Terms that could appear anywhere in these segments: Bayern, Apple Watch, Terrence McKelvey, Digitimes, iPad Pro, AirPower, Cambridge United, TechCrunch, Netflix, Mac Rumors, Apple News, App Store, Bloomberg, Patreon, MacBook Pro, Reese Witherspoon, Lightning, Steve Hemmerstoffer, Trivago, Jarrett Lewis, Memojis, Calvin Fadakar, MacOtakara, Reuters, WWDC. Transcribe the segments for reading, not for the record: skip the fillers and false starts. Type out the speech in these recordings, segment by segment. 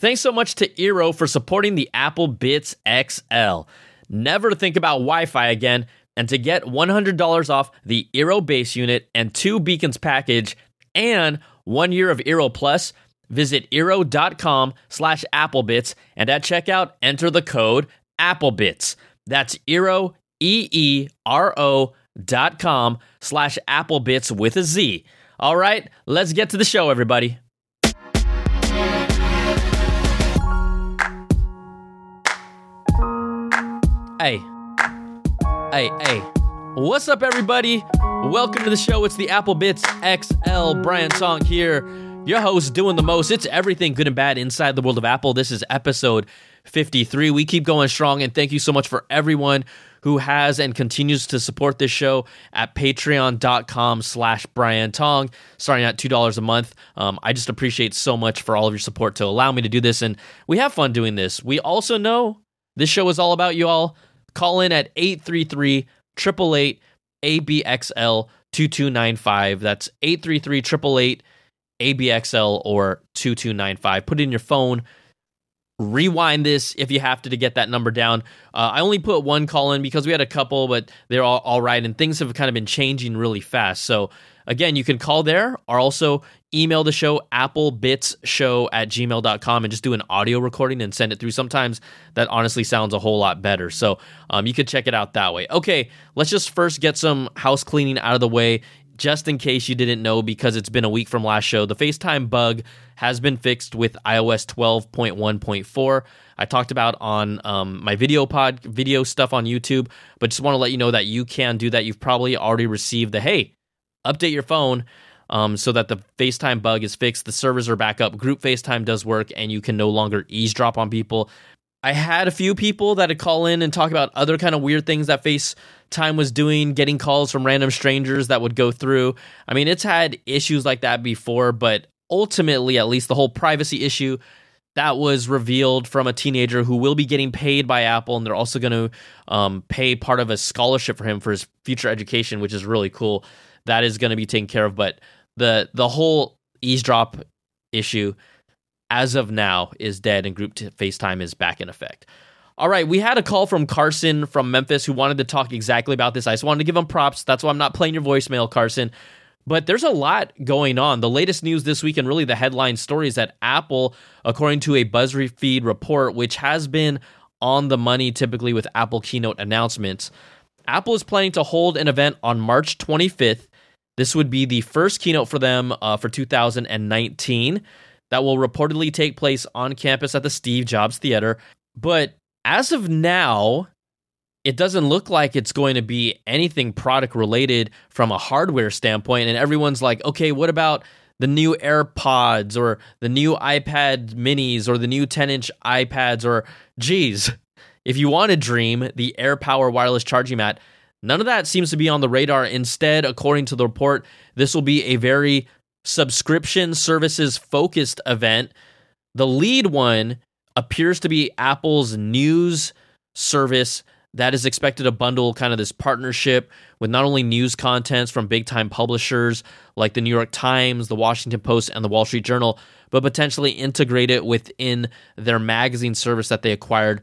Thanks so much to Eero for supporting the Apple Bits XL. Never think about Wi-Fi again. And to get $100 off the Eero base unit and 2 beacons package and 1 year of Eero Plus, visit Eero.com/Applebits and at checkout, enter the code Applebits. That's Eero, EERO.com/Applebits with a Z. All right, let's get to the show, everybody. Hey. What's up, everybody? Welcome to the show. It's the Apple Bits XL. Brian Tong here, your host, doing the most. It's everything good and bad inside the world of Apple. This is episode 53. We keep going strong, and thank you so much for everyone who has and continues to support this show at patreon.com/Brian Tong, starting at $2 a month. I just appreciate so much for all of your support to allow me to do this, and we have fun doing this. We also know this show is all about you all. Call in at 833-888-ABXL-2295. That's 833-888-ABXL or 2295. Put in your phone. Rewind this if you have to get that number down. I only put one call in because we had a couple, but they're all right, and things have kind of been changing really fast. So, again, you can call there or also email the show, applebitsshow@gmail.com, and just do an audio recording and send it through. Sometimes that honestly sounds a whole lot better. So you could check it out that way. Okay, let's just first get some house cleaning out of the way, just in case you didn't know, because it's been a week from last show. The FaceTime bug has been fixed with iOS 12.1.4. I talked about on my video stuff on YouTube, but just want to let you know that you can do that. You've probably already received the, hey, update your phone so that the FaceTime bug is fixed. The servers are back up. Group FaceTime does work, and you can no longer eavesdrop on people. I had a few people that would call in and talk about other kind of weird things that FaceTime was doing, getting calls from random strangers that would go through. I mean, it's had issues like that before, but ultimately, at least the whole privacy issue that was revealed from a teenager who will be getting paid by Apple, and they're also going to pay part of a scholarship for him for his future education, which is really cool. That is going to be taken care of, but the whole eavesdrop issue as of now is dead, and group FaceTime is back in effect. All right, we had a call from Carson from Memphis who wanted to talk exactly about this. I just wanted to give him props. That's why I'm not playing your voicemail, Carson. But there's a lot going on. The latest news this week, and really the headline story, is that Apple, according to a BuzzFeed report, which has been on the money typically with Apple keynote announcements, Apple is planning to hold an event on March 25th. This would be the first keynote for them for 2019. That will reportedly take place on campus at the Steve Jobs Theater. But as of now, it doesn't look like it's going to be anything product related from a hardware standpoint. And everyone's like, okay, what about the new AirPods or the new iPad minis or the new 10-inch iPads? Or, geez, if you want to dream, the AirPower wireless charging mat. None of that seems to be on the radar. Instead, according to the report, this will be a very subscription services-focused event. The lead one appears to be Apple's news service that is expected to bundle kind of this partnership with not only news contents from big-time publishers like the New York Times, the Washington Post, and the Wall Street Journal, but potentially integrate it within their magazine service that they acquired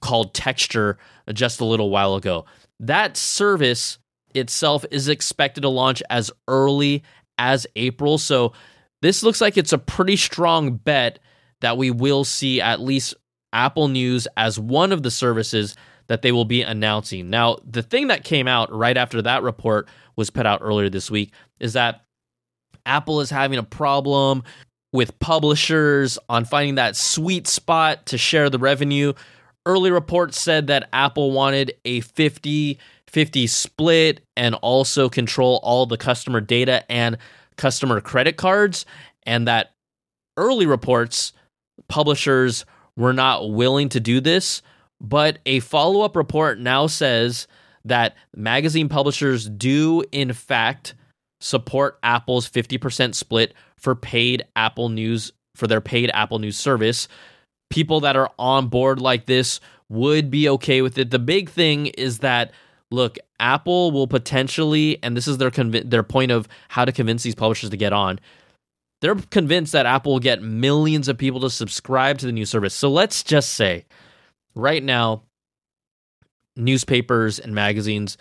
called Texture just a little while ago. That service itself is expected to launch as early as April. So this looks like it's a pretty strong bet that we will see at least Apple News as one of the services that they will be announcing. Now, the thing that came out right after that report was put out earlier this week is that Apple is having a problem with publishers on finding that sweet spot to share the revenue. Early reports said that Apple wanted a 50-50 split and also control all the customer data and customer credit cards, and that early reports, publishers were not willing to do this. But a follow-up report now says that magazine publishers do, in fact, support Apple's 50% split for paid Apple News, for their paid Apple News service. People that are on board like this would be okay with it. The big thing is that, look, Apple will potentially, and this is their point of how to convince these publishers to get on, They're convinced that Apple will get millions of people to subscribe to the new service. So let's just say right now, newspapers and magazines,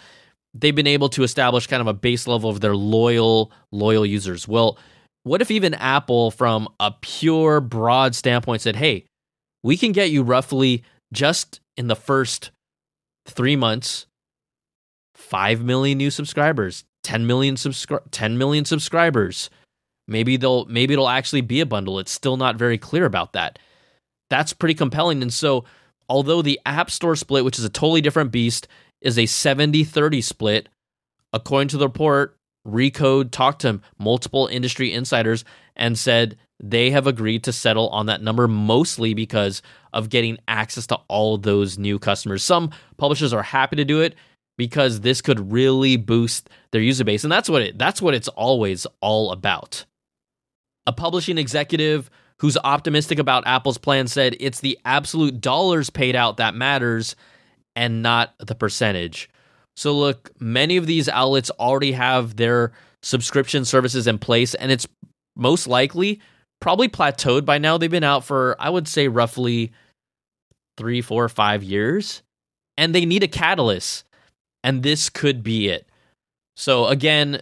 they've been able to establish kind of a base level of their loyal users. Well, what if even Apple, from a pure broad standpoint, said, hey, we can get you roughly just in the first 3 months, 5 million new subscribers, 10 million subscribers. Maybe it'll actually be a bundle. It's still not very clear about that. That's pretty compelling. And so, although the App Store split, which is a totally different beast, is a 70-30 split, according to the report, Recode talked to multiple industry insiders and said they have agreed to settle on that number mostly because of getting access to all those new customers. Some publishers are happy to do it because this could really boost their user base. And that's what it's always all about. A publishing executive who's optimistic about Apple's plan said it's the absolute dollars paid out that matters and not the percentage. So look, many of these outlets already have their subscription services in place, and it's most likely probably plateaued by now. They've been out for, I would say, roughly 3, 4, 5 years, and they need a catalyst, and this could be it. So again,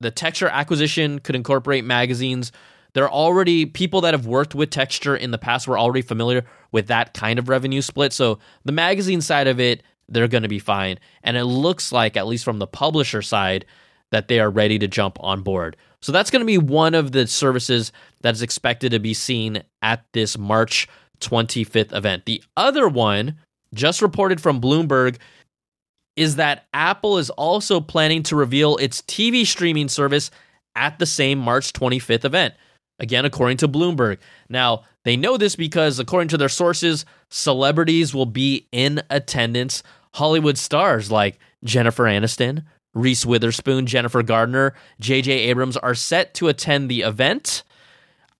the Texture acquisition could incorporate magazines. They're already people that have worked with Texture in the past were already familiar with that kind of revenue split. So the magazine side of it, they're going to be fine. And it looks like, at least from the publisher side, that they are ready to jump on board. So that's going to be one of the services that is expected to be seen at this March 25th event. The other one, just reported from Bloomberg, is that Apple is also planning to reveal its TV streaming service at the same March 25th event. Again, according to Bloomberg. Now, they know this because, according to their sources, celebrities will be in attendance. Hollywood stars like Jennifer Aniston, Reese Witherspoon, Jennifer Garner, J.J. Abrams are set to attend the event.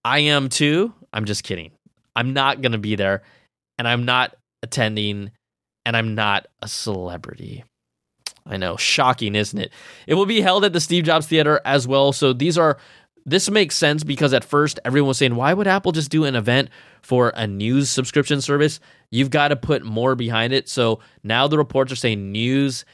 I am too. I'm just kidding. I'm not going to be there, and I'm not attending, and I'm not a celebrity. I know, shocking, isn't it? It will be held at the Steve Jobs Theater as well. So this makes sense because at first everyone was saying, why would Apple just do an event for a news subscription service? You've got to put more behind it. So now the reports are saying news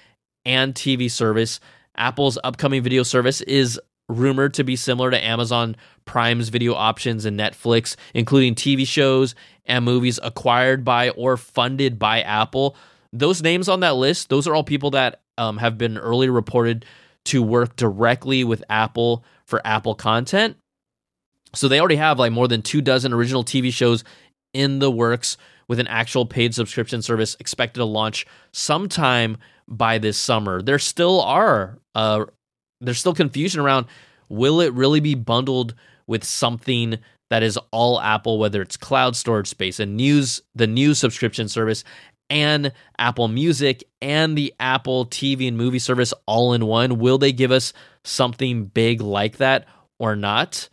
and TV service. Apple's upcoming video service is rumored to be similar to Amazon Prime's video options and Netflix, including TV shows and movies acquired by or funded by Apple. Those names on that list, those are all people that have been early reported to work directly with Apple for Apple content. So they already have like more than 24 original TV shows in the works with an actual paid subscription service expected to launch sometime by this summer. There's still confusion around, will it really be bundled with something that is all Apple, whether it's cloud storage space and news, the news subscription service, and Apple Music and the Apple TV and movie service all in one? Will they give us something big like that or not?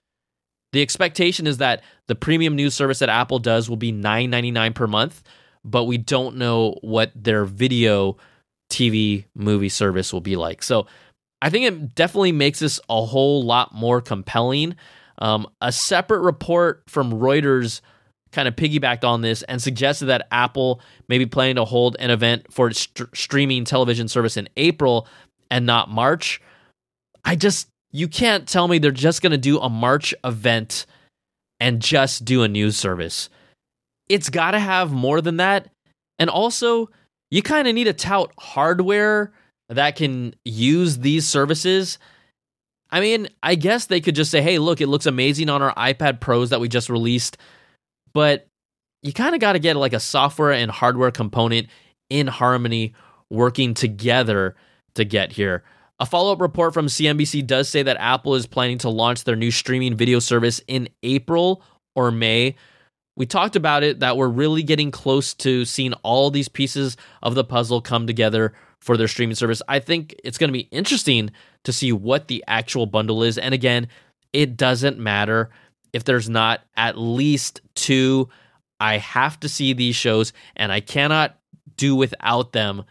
The expectation is that the premium news service that Apple does will be $9.99 per month, but we don't know what their video TV movie service will be like. So I think it definitely makes this a whole lot more compelling. A separate report from Reuters kind of piggybacked on this and suggested that Apple may be planning to hold an event for its streaming television service in April and not March. You can't tell me they're just going to do a March event and just do a news service. It's got to have more than that. And also, you kind of need to tout hardware that can use these services. I mean, I guess they could just say, hey, look, it looks amazing on our iPad Pros that we just released. But you kind of got to get like a software and hardware component in harmony, working together to get here. A follow-up report from CNBC does say that Apple is planning to launch their new streaming video service in April or May. We talked about it, that we're really getting close to seeing all these pieces of the puzzle come together for their streaming service. I think it's going to be interesting to see what the actual bundle is. And again, it doesn't matter if there's not at least 2, I have to see these shows and I cannot do without them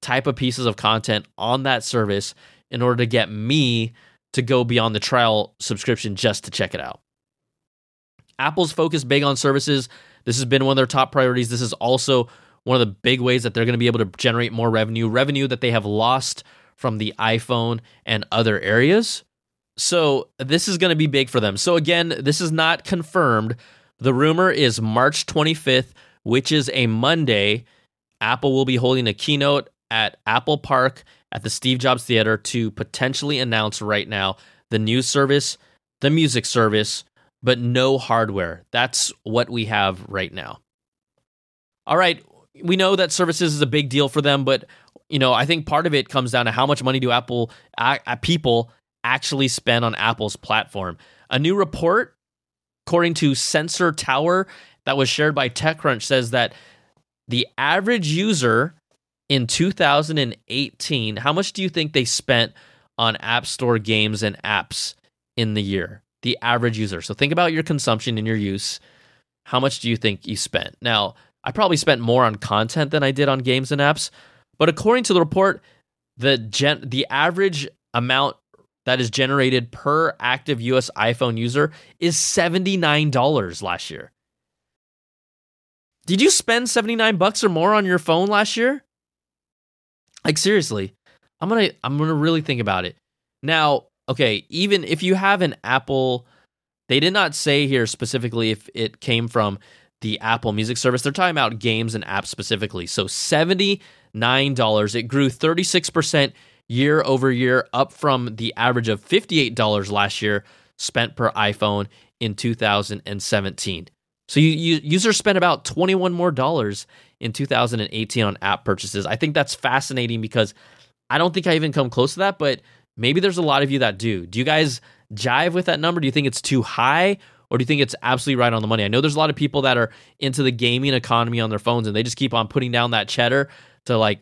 type of pieces of content on that service in order to get me to go beyond the trial subscription just to check it out. Apple's focused big on services. This has been one of their top priorities. This is also one of the big ways that they're going to be able to generate more revenue that they have lost from the iPhone and other areas. So this is going to be big for them. So again, this is not confirmed. The rumor is March 25th, which is a Monday. Apple will be holding a keynote at Apple Park at the Steve Jobs Theater to potentially announce right now the news service, the music service, but no hardware. That's what we have right now. All right. We know that services is a big deal for them, but I think part of it comes down to how much money do Apple people actually spend on Apple's platform. A new report, according to Sensor Tower, that was shared by TechCrunch, says that the average user in 2018, how much do you think they spent on App Store games and apps in the year? The average user. So think about your consumption and your use. How much do you think you spent? Now, I probably spent more on content than I did on games and apps, but according to the report, the average amount that is generated per active US iPhone user is $79 last year. Did you spend $79 or more on your phone last year? Like, seriously, I'm gonna really think about it. Now, okay, even if you have an Apple, they did not say here specifically if it came from the Apple Music service. They're talking about games and apps specifically. So $79, it grew 36% year over year, up from the average of $58 last year spent per iPhone in 2017. So users spent about $21 more in 2018 on app purchases. I think that's fascinating because I don't think I even come close to that, but maybe there's a lot of you that do. Do you guys jive with that number? Do you think it's too high? Or do you think it's absolutely right on the money? I know there's a lot of people that are into the gaming economy on their phones, and they just keep on putting down that cheddar to, like,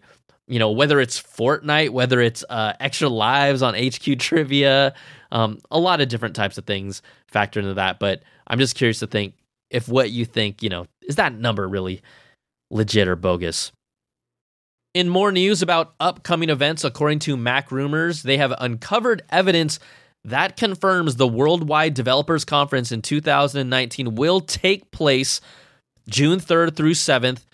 whether it's Fortnite, whether it's extra lives on HQ Trivia, a lot of different types of things factor into that. But I'm just curious to think if what you think, is that number really legit or bogus? In more news about upcoming events, according to Mac Rumors, they have uncovered evidence that confirms the Worldwide Developers Conference in 2019 will take place June 3rd through 7th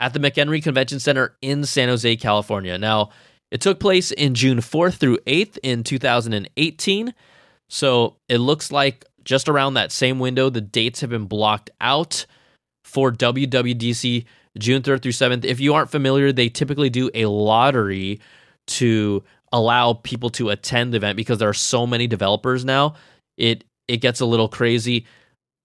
at the McHenry Convention Center in San Jose, California. Now, it took place in June 4th through 8th in 2018. So it looks like just around that same window, the dates have been blocked out for WWDC June 3rd through 7th. If you aren't familiar, they typically do a lottery to allow people to attend the event because there are so many developers now. It gets a little crazy.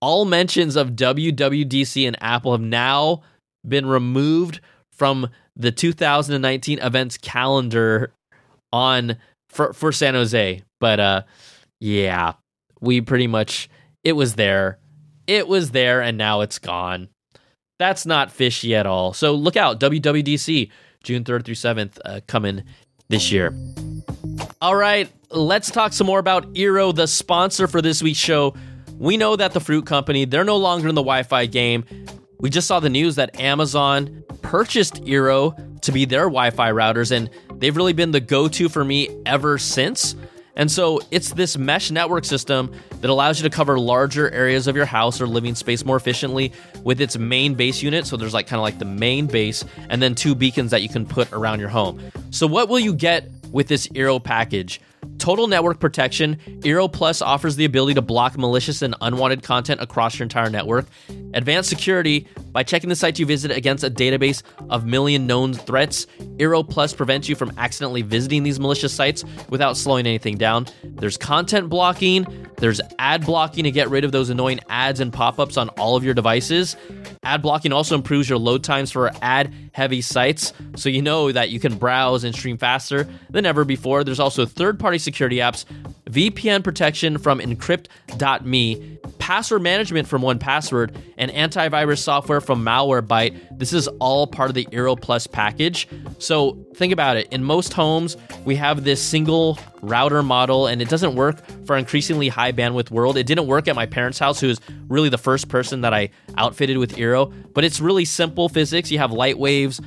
All mentions of WWDC and Apple have now been removed from the 2019 events calendar for San Jose. But yeah, we pretty much it was there and now it's gone. That's not fishy at all. So look out, WWDC June 3rd through 7th coming this year. All right, let's talk some more about Eero, the sponsor for this week's show. We know that the fruit company, they're no longer in the Wi-Fi game. We just saw the news that Amazon purchased Eero to be their Wi-Fi routers, and they've really been the go-to for me ever since. And so it's this mesh network system that allows you to cover larger areas of your house or living space more efficiently with its main base unit. So there's kind of like the main base and then two beacons that you can put around your home. So what will you get with this Eero package? Total network protection. Eero Plus offers the ability to block malicious and unwanted content across your entire network. Advanced security. By checking the site you visit against a database of million known threats, Eero Plus prevents you from accidentally visiting these malicious sites without slowing anything down. There's content blocking. There's ad blocking to get rid of those annoying ads and pop-ups on all of your devices. Ad blocking also improves your load times for ad-heavy sites, so you know that you can browse and stream faster than ever before. There's also third-party security apps, VPN protection from Encrypt.me, password management from 1Password, and antivirus software from Malwarebyte. This is all part of the Eero Plus package. So think about it. In most homes, we have this single router model, and it doesn't work for increasingly high bandwidth world. It didn't work at my parents' house, who is really the first person that I outfitted with Eero. But it's really simple physics. You have light waves,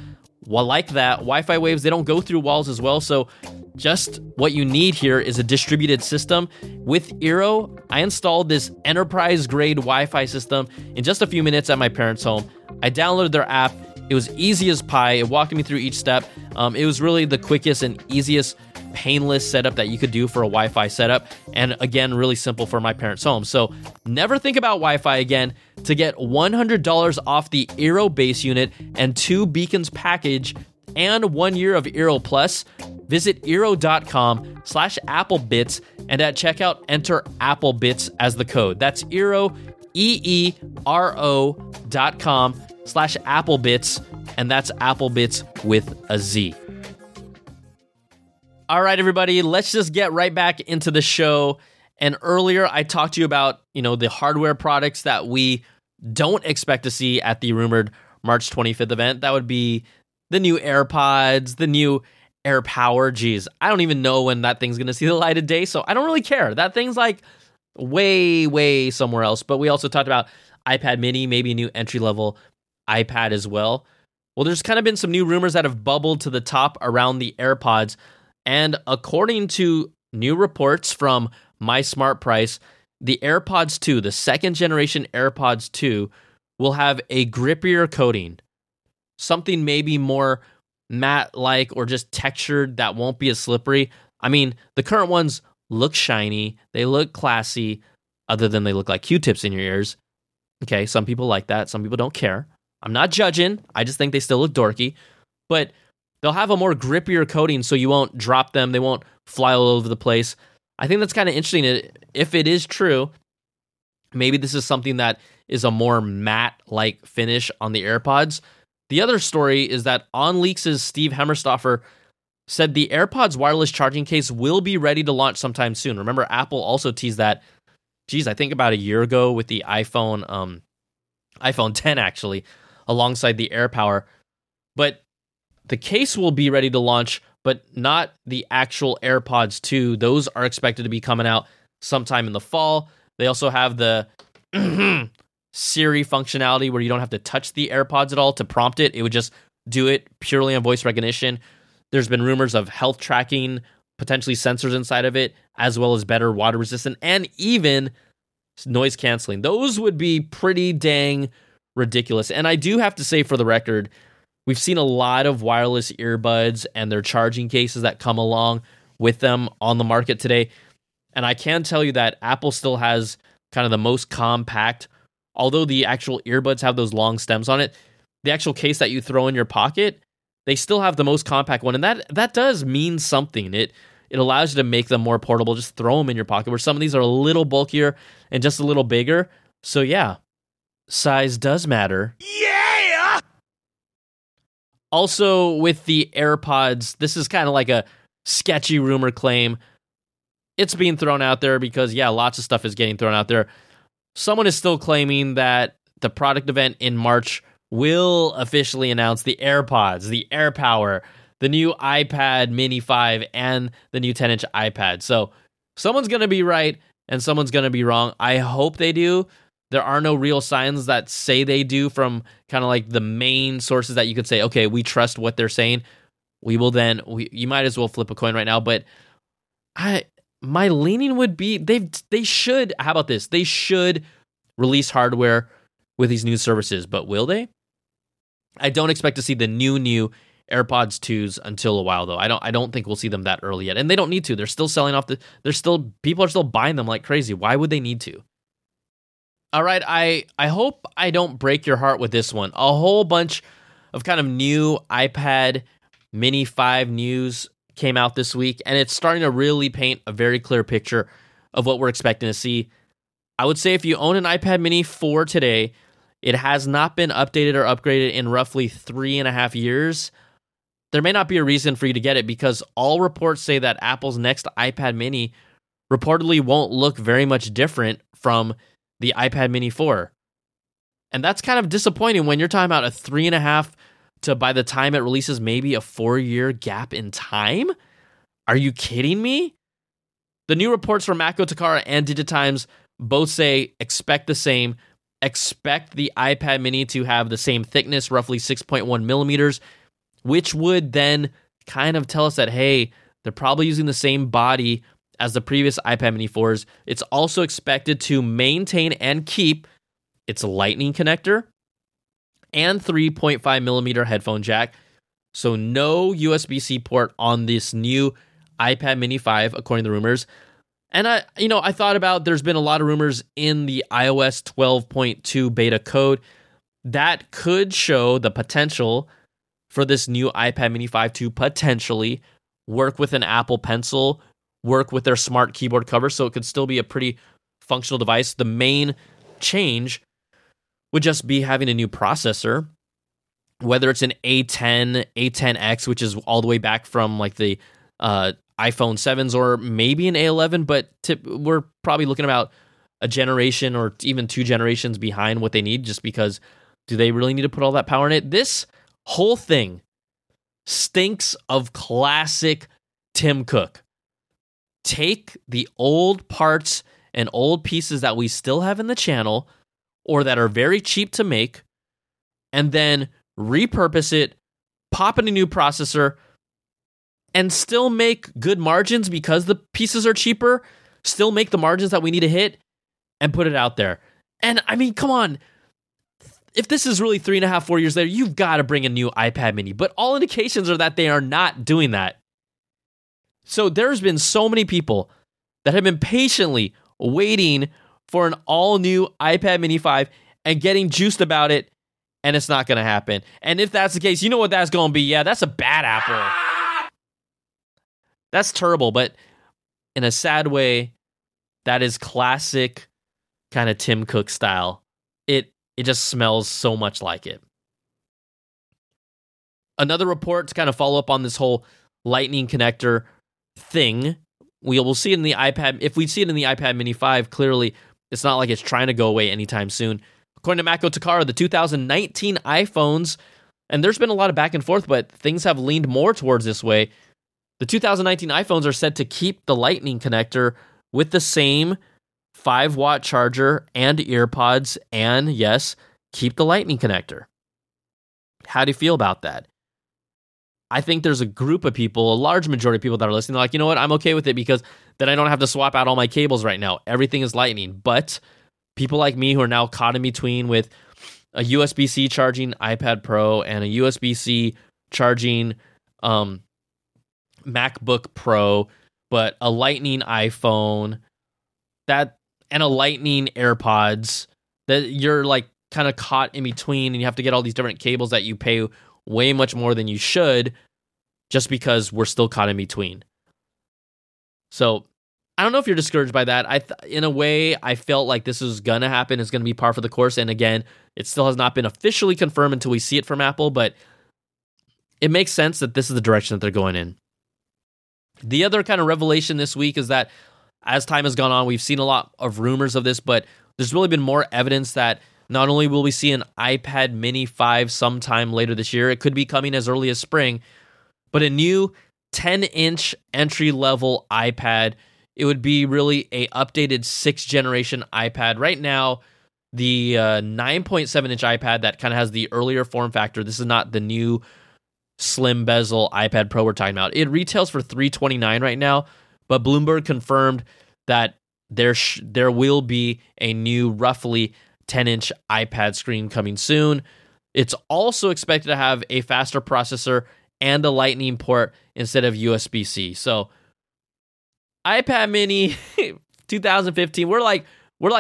like that. Wi-Fi waves, they don't go through walls as well. So Just what you need here is a distributed system. With Eero, I installed this enterprise-grade Wi-Fi system in just a few minutes at my parents' home. I downloaded their app. It was easy as pie. It walked me through each step. It was really the quickest and easiest, painless setup that you could do for a Wi-Fi setup. And again, really simple for my parents' home. So never think about Wi-Fi again. To get $100 off the Eero base unit and 2 beacons package and 1 year of Eero Plus, visit Eero.com/AppleBits and at checkout, enter AppleBits as the code. That's Eero, EERO.com/AppleBits, and that's AppleBits with a Z. All right, everybody, let's just get right back into the show. And earlier I talked to you about, the hardware products that we don't expect to see at the rumored March 25th event. That would be the new AirPods, the new AirPower. Geez, I don't even know when that thing's going to see the light of day, so I don't really care. That thing's like way somewhere else. But we also talked about iPad mini, maybe a new entry-level iPad as well. Well, there's kind of been some new rumors that have bubbled to the top around the AirPods. And according to new reports from My Smart Price, the AirPods 2, the second generation AirPods 2, will have a grippier coating. Something maybe more matte-like or just textured that won't be as slippery. I mean, the current ones look shiny. They look classy, other than they look like Q-tips in your ears. Okay, some people like that. Some people don't care. I'm not judging. I just think they still look dorky. But they'll have a more grippier coating so you won't drop them. They won't fly all over the place. I think that's kind of interesting. If it is true, maybe this is something that is a more matte-like finish on the AirPods. The other story is that OnLeaks' Steve Hemmerstoffer said the AirPods wireless charging case will be ready to launch sometime soon. Remember, Apple also teased that, I think about a year ago with the iPhone, iPhone 10 actually, alongside the AirPower. But the case will be ready to launch, but not the actual AirPods 2. Those are expected to be coming out sometime in the fall. They also have the Siri functionality where you don't have to touch the AirPods at all to prompt it. It would just do it purely on voice recognition. There's been rumors of health tracking, potentially sensors inside of it, as well as better water resistant and even noise canceling. Those would be pretty dang ridiculous. And I do have to say, for the record, we've seen a lot of wireless earbuds and their charging cases that come along with them on the market today. And I can tell you that Apple still has kind of the most compact, although the actual earbuds have those long stems on it, the actual case that you throw in your pocket, they still have the most compact one. And that does mean something. It allows you to make them more portable. Just throw them in your pocket, where some of these are a little bulkier and just a little bigger. So yeah, size does matter. Yeah! Also, with the AirPods, this is kind of like a sketchy rumor claim. It's being thrown out there because, yeah, lots of stuff is getting thrown out there. Someone is still claiming that the product event in March will officially announce the AirPods, the AirPower, the new iPad mini 5, and the new 10-inch iPad. So someone's going to be right, and someone's going to be wrong. I hope they do. There are no real signs that say they do from kind of like the main sources that you could say, okay, we trust what they're saying. You might as well flip a coin right now. But my leaning would be they should release hardware with these new services, but will they? I don't expect to see the new AirPods 2s until a while though. I don't think we'll see them that early yet. And they don't need to. They're still selling off people are still buying them like crazy. Why would they need to? All right, I hope I don't break your heart with this one. A whole bunch of kind of new iPad mini 5 news came out this week, and it's starting to really paint a very clear picture of what we're expecting to see. I would say if you own an iPad mini 4 today, it has not been updated or upgraded in roughly 3.5 years. There may not be a reason for you to get it because all reports say that Apple's next iPad mini reportedly won't look very much different from the iPad mini 4. And that's kind of disappointing when you're talking about a 3.5 to, by the time it releases, maybe a 4-year gap in time. Are you kidding me? The new reports from MacOtakara and Digitimes both say expect the same. Expect the iPad mini to have the same thickness, roughly 6.1 millimeters, which would then kind of tell us that, hey, They're probably using the same body as the previous iPad mini 4s. It's also expected to maintain and keep its Lightning connector and 3.5 millimeter headphone jack. So no USB-C port on this new iPad mini 5, according to rumors. And I thought about, there's been a lot of rumors in the iOS 12.2 beta code that could show the potential for this new iPad mini 5 to potentially work with an Apple Pencil, work with their smart keyboard cover, so it could still be a pretty functional device. The main change would just be having a new processor, whether it's an A10, A10X, which is all the way back from like the iPhone 7s, or maybe an A11, but we're probably looking about a generation or even two generations behind what they need, just because do they really need to put all that power in it? This whole thing stinks of classic Tim Cook. Take the old parts and old pieces that we still have in the channel or that are very cheap to make, and then repurpose it, pop in a new processor, and still make good margins because the pieces are cheaper, still make the margins that we need to hit, and put it out there. And I mean, come on. If this is really 3.5, 4 years later, you've got to bring a new iPad mini. But all indications are that they are not doing that. So there's been so many people that have been patiently waiting for an all-new iPad mini 5 and getting juiced about it, and it's not going to happen. And if that's the case, you know what that's going to be. Yeah, that's a bad apple. That's terrible, but in a sad way, that is classic kind of Tim Cook style. It just smells so much like it. Another report to kind of follow up on this whole Lightning connector thing, we will see it in the iPad. If we see it in the iPad mini 5, clearly it's not like it's trying to go away anytime soon. According to MacOtakara, the 2019 iPhones, and there's been a lot of back and forth, but things have leaned more towards this way. The 2019 iPhones are said to keep the Lightning connector with the same 5-watt charger and AirPods, and yes, keep the Lightning connector. How do you feel about that? I think there's a group of people, a large majority of people that are listening, they're like, you know what, I'm okay with it because then I don't have to swap out all my cables right now. Everything is Lightning. But people like me who are now caught in between with a USB-C charging iPad Pro and a USB-C charging MacBook Pro, but a Lightning iPhone that and a Lightning AirPods, that you're like kind of caught in between, and you have to get all these different cables that you pay way much more than you should, just because we're still caught in between. So I don't know if you're discouraged by that. In a way, I felt like this is going to happen. It's going to be par for the course. And again, it still has not been officially confirmed until we see it from Apple, but it makes sense that this is the direction that they're going in. The other kind of revelation this week is that as time has gone on, we've seen a lot of rumors of this, but there's really been more evidence that not only will we see an iPad mini 5 sometime later this year, it could be coming as early as spring, but a new 10-inch entry-level iPad. It would be really a updated 6th generation iPad. Right now, the 9.7-inch iPad that kind of has the earlier form factor, this is not the new slim bezel iPad Pro we're talking about. It retails for $329 right now, but Bloomberg confirmed that there will be a new roughly 10-inch iPad screen coming soon. It's also expected to have a faster processor and a Lightning port instead of USB-C. So iPad mini 2015, we're like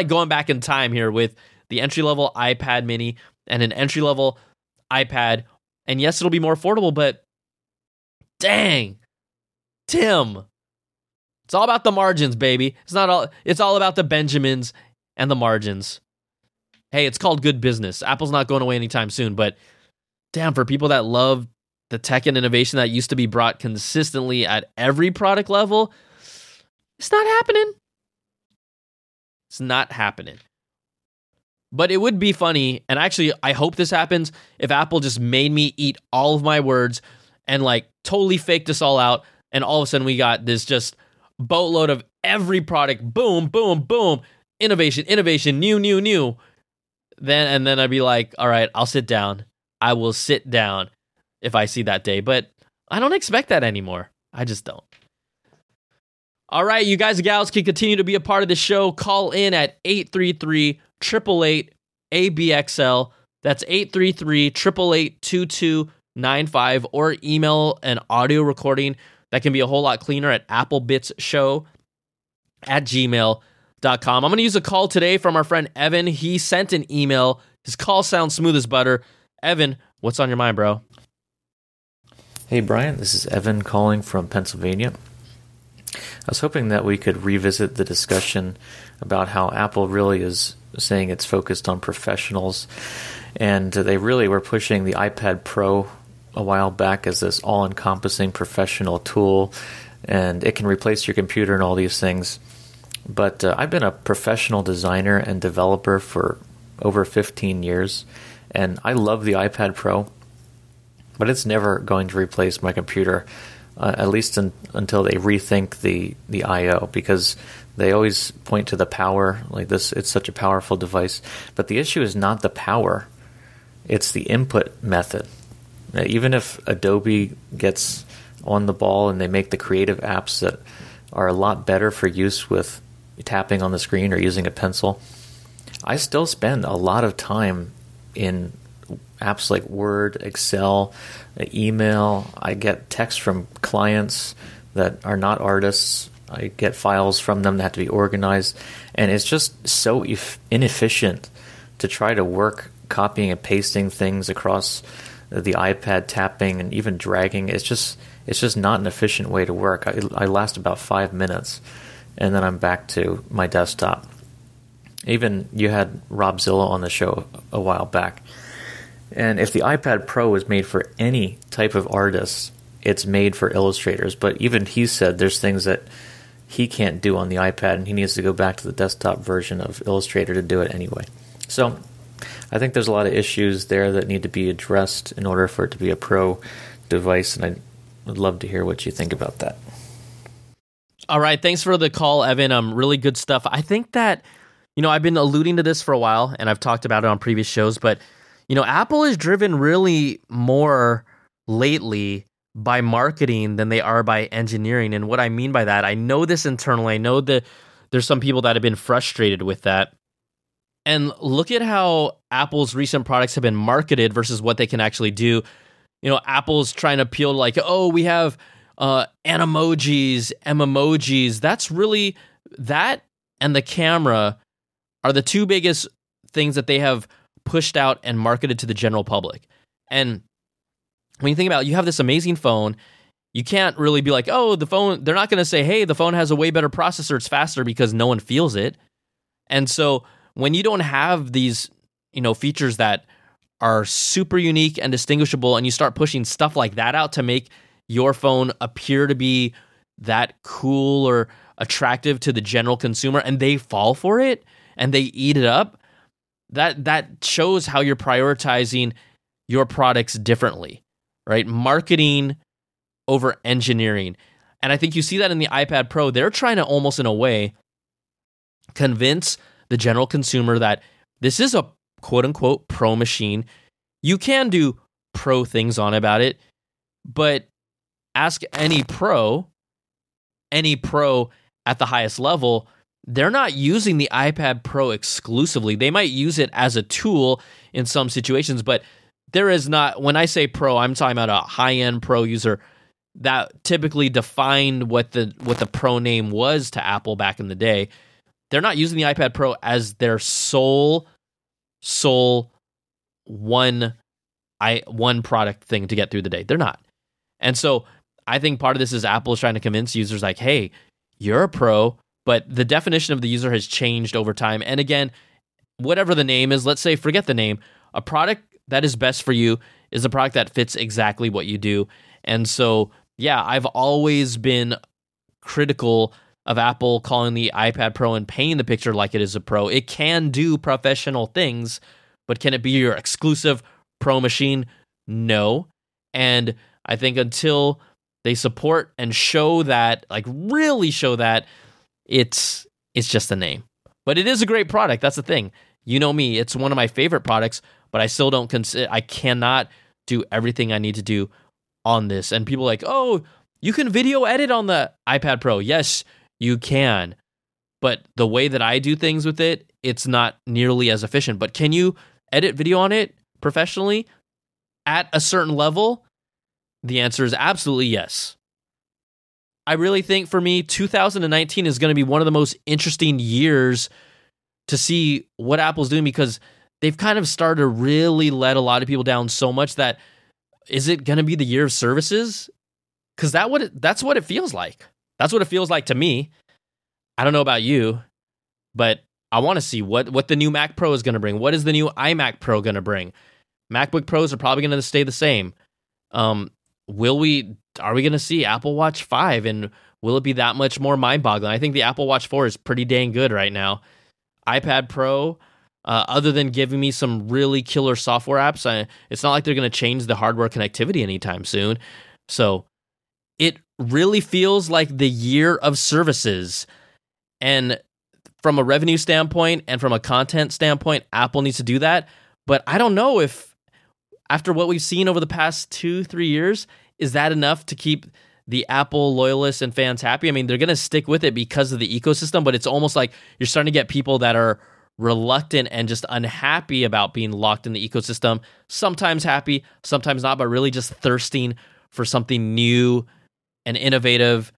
going back in time here with the entry-level iPad mini and an entry-level iPad. And yes, it'll be more affordable, but dang, Tim, it's all about the margins, baby. It's all about the Benjamins and the margins. Hey, it's called good business. Apple's not going away anytime soon, but damn, for people that love the tech and innovation that used to be brought consistently at every product level, it's not happening. It's not happening. But it would be funny, and actually, I hope this happens, if Apple just made me eat all of my words and, like, totally faked us all out, and all of a sudden we got this just boatload of every product, boom, boom, boom, innovation, innovation, new, new, new. Then I'd be like, all right, I'll sit down. I will sit down if I see that day. But I don't expect that anymore. I just don't. All right, you guys and gals can continue to be a part of the show. Call in at 833-888-ABXL. That's 833-888-2295, or email an audio recording that can be a whole lot cleaner at applebitsshow@gmail.com. I'm going to use a call today from our friend Evan. He sent an email. His call sounds smooth as butter. Evan, what's on your mind, bro? Hey, Brian. This is Evan calling from Pennsylvania. I was hoping that we could revisit the discussion about how Apple really is saying it's focused on professionals, and they really were pushing the iPad Pro a while back as this all-encompassing professional tool, and it can replace your computer and all these things. But I've been a professional designer and developer for over 15 years, and I love the iPad Pro, but it's never going to replace my computer, at least until they rethink the I/O, because they always point to the power, like this, it's such a powerful device. But the issue is not the power, it's the input method. Now, even if Adobe gets on the ball and they make the creative apps that are a lot better for use with tapping on the screen or using a pencil, I still spend a lot of time in apps like Word, Excel, email. I get text from clients that are not artists. I get files from them that have to be organized. And it's just so inefficient to try to work copying and pasting things across the iPad, tapping and even dragging. It's just not an efficient way to work. I last about 5 minutes, and then I'm back to my desktop. Even you had Rob Zillo on the show a while back. And if the iPad Pro is made for any type of artist, it's made for illustrators. But even he said there's things that he can't do on the iPad, and he needs to go back to the desktop version of Illustrator to do it anyway. So I think there's a lot of issues there that need to be addressed in order for it to be a pro device, and I would love to hear what you think about that. All right, thanks for the call, Evan. Really good stuff. I think that, I've been alluding to this for a while, and I've talked about it on previous shows, but Apple is driven really more lately by marketing than they are by engineering. And what I mean by that, I know this internally. I know that there's some people that have been frustrated with that. And look at how Apple's recent products have been marketed versus what they can actually do. Apple's trying to appeal to like, oh, we have animojis, memojis. That's really that and the camera are the two biggest things that they have pushed out and marketed to the general public. And when you think about it, you have this amazing phone. You can't really be like, oh, the phone, they're not going to say, hey, the phone has a way better processor, it's faster, because no one feels it. And so when you don't have these, features that are super unique and distinguishable, and you start pushing stuff like that out to make your phone appear to be that cool or attractive to the general consumer, and they fall for it and they eat it up, that shows how you're prioritizing your products differently, right? Marketing over engineering. And I think you see that in the iPad Pro. They're trying to almost, in a way, convince the general consumer that this is a quote-unquote pro machine. You can do pro things on about it, but ask any pro at the highest level, they're not using the iPad Pro exclusively. They might use it as a tool in some situations, but there is not, when I say pro, I'm talking about a high-end pro user that typically defined what the pro name was to Apple back in the day. They're not using the iPad Pro as their sole one product thing to get through the day. They're not. And so I think part of this is Apple is trying to convince users like, hey, you're a pro. But the definition of the user has changed over time. And again, whatever the name is, let's say forget the name. A product that is best for you is a product that fits exactly what you do. And so, yeah, I've always been critical of Apple calling the iPad Pro and painting the picture like it is a pro. It can do professional things, but can it be your exclusive pro machine? No. And I think until they support and show that, like really show that, it's just a name. But it is a great product. That's the thing. You know me, it's one of my favorite products, but I still don't consider, I cannot do everything I need to do on this. And people are like, oh, you can video edit on the iPad Pro. Yes, you can. But the way that I do things with it, it's not nearly as efficient. But can you edit video on it professionally at a certain level? The answer is absolutely yes. I really think for me, 2019 is going to be one of the most interesting years to see what Apple's doing, because they've kind of started to really let a lot of people down so much that is it going to be the year of services? Because that's what it feels like. That's what it feels like to me. I don't know about you, but I want to see what the new Mac Pro is going to bring. What is the new iMac Pro going to bring? MacBook Pros are probably going to stay the same. Are we going to see Apple Watch 5, and will it be that much more mind-boggling? I think the Apple Watch 4 is pretty dang good right now. iPad Pro, other than giving me some really killer software apps, it's not like they're going to change the hardware connectivity anytime soon. So it really feels like the year of services. And from a revenue standpoint and from a content standpoint, Apple needs to do that. But I don't know if, after what we've seen over the past 2-3 years, is that enough to keep the Apple loyalists and fans happy? I mean, they're going to stick with it because of the ecosystem, but it's almost like you're starting to get people that are reluctant and just unhappy about being locked in the ecosystem, sometimes happy, sometimes not, but really just thirsting for something new and innovative.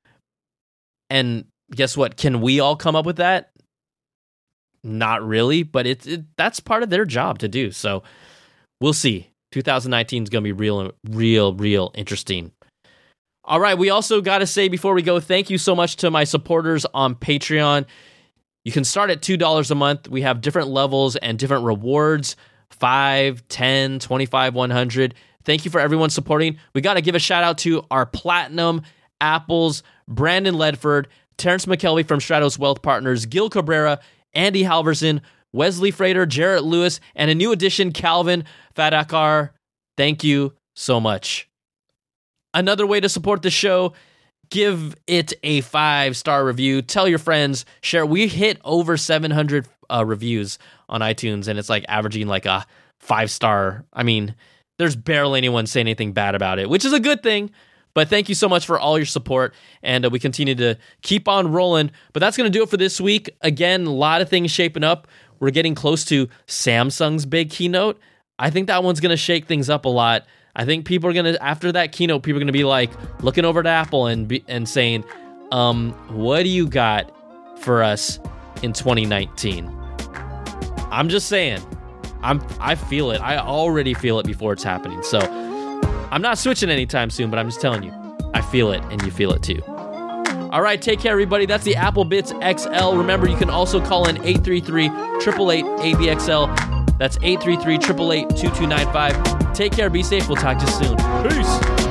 And guess what? Can we all come up with that? Not really, but that's part of their job to do. So we'll see. 2019 is going to be real interesting. All right, we also got to say before we go, thank you so much to my supporters on Patreon. You can start at $2 a month. We have different levels and different rewards, $5, $10, $25, $100. Thank you for everyone supporting. We got to give a shout out to our Platinum Apples, Brandon Ledford, Terrence McKelvey from Stratos Wealth Partners, Gil Cabrera, Andy Halverson, Wesley Frater, Jarrett Lewis, and a new addition, Calvin Fadakar. Thank you so much. Another way to support the show, give it a 5-star review. Tell your friends, share. We hit over 700 reviews on iTunes, and it's like averaging like a 5-star. I mean, there's barely anyone saying anything bad about it, which is a good thing. But thank you so much for all your support, and we continue to keep on rolling. But that's going to do it for this week. Again, a lot of things shaping up. We're getting close to Samsung's big keynote. I think that one's going to shake things up a lot. I think people are going to, after that keynote, people are going to be like looking over to Apple and saying, what do you got for us in 2019? I'm just saying. I feel it. I already feel it before it's happening. So I'm not switching anytime soon, but I'm just telling you, I feel it and you feel it too. All right, take care, everybody. That's the Apple Bits XL. Remember, you can also call in 833-888-ABXL. That's 833-888-2295. Take care, be safe. We'll talk to you soon. Peace.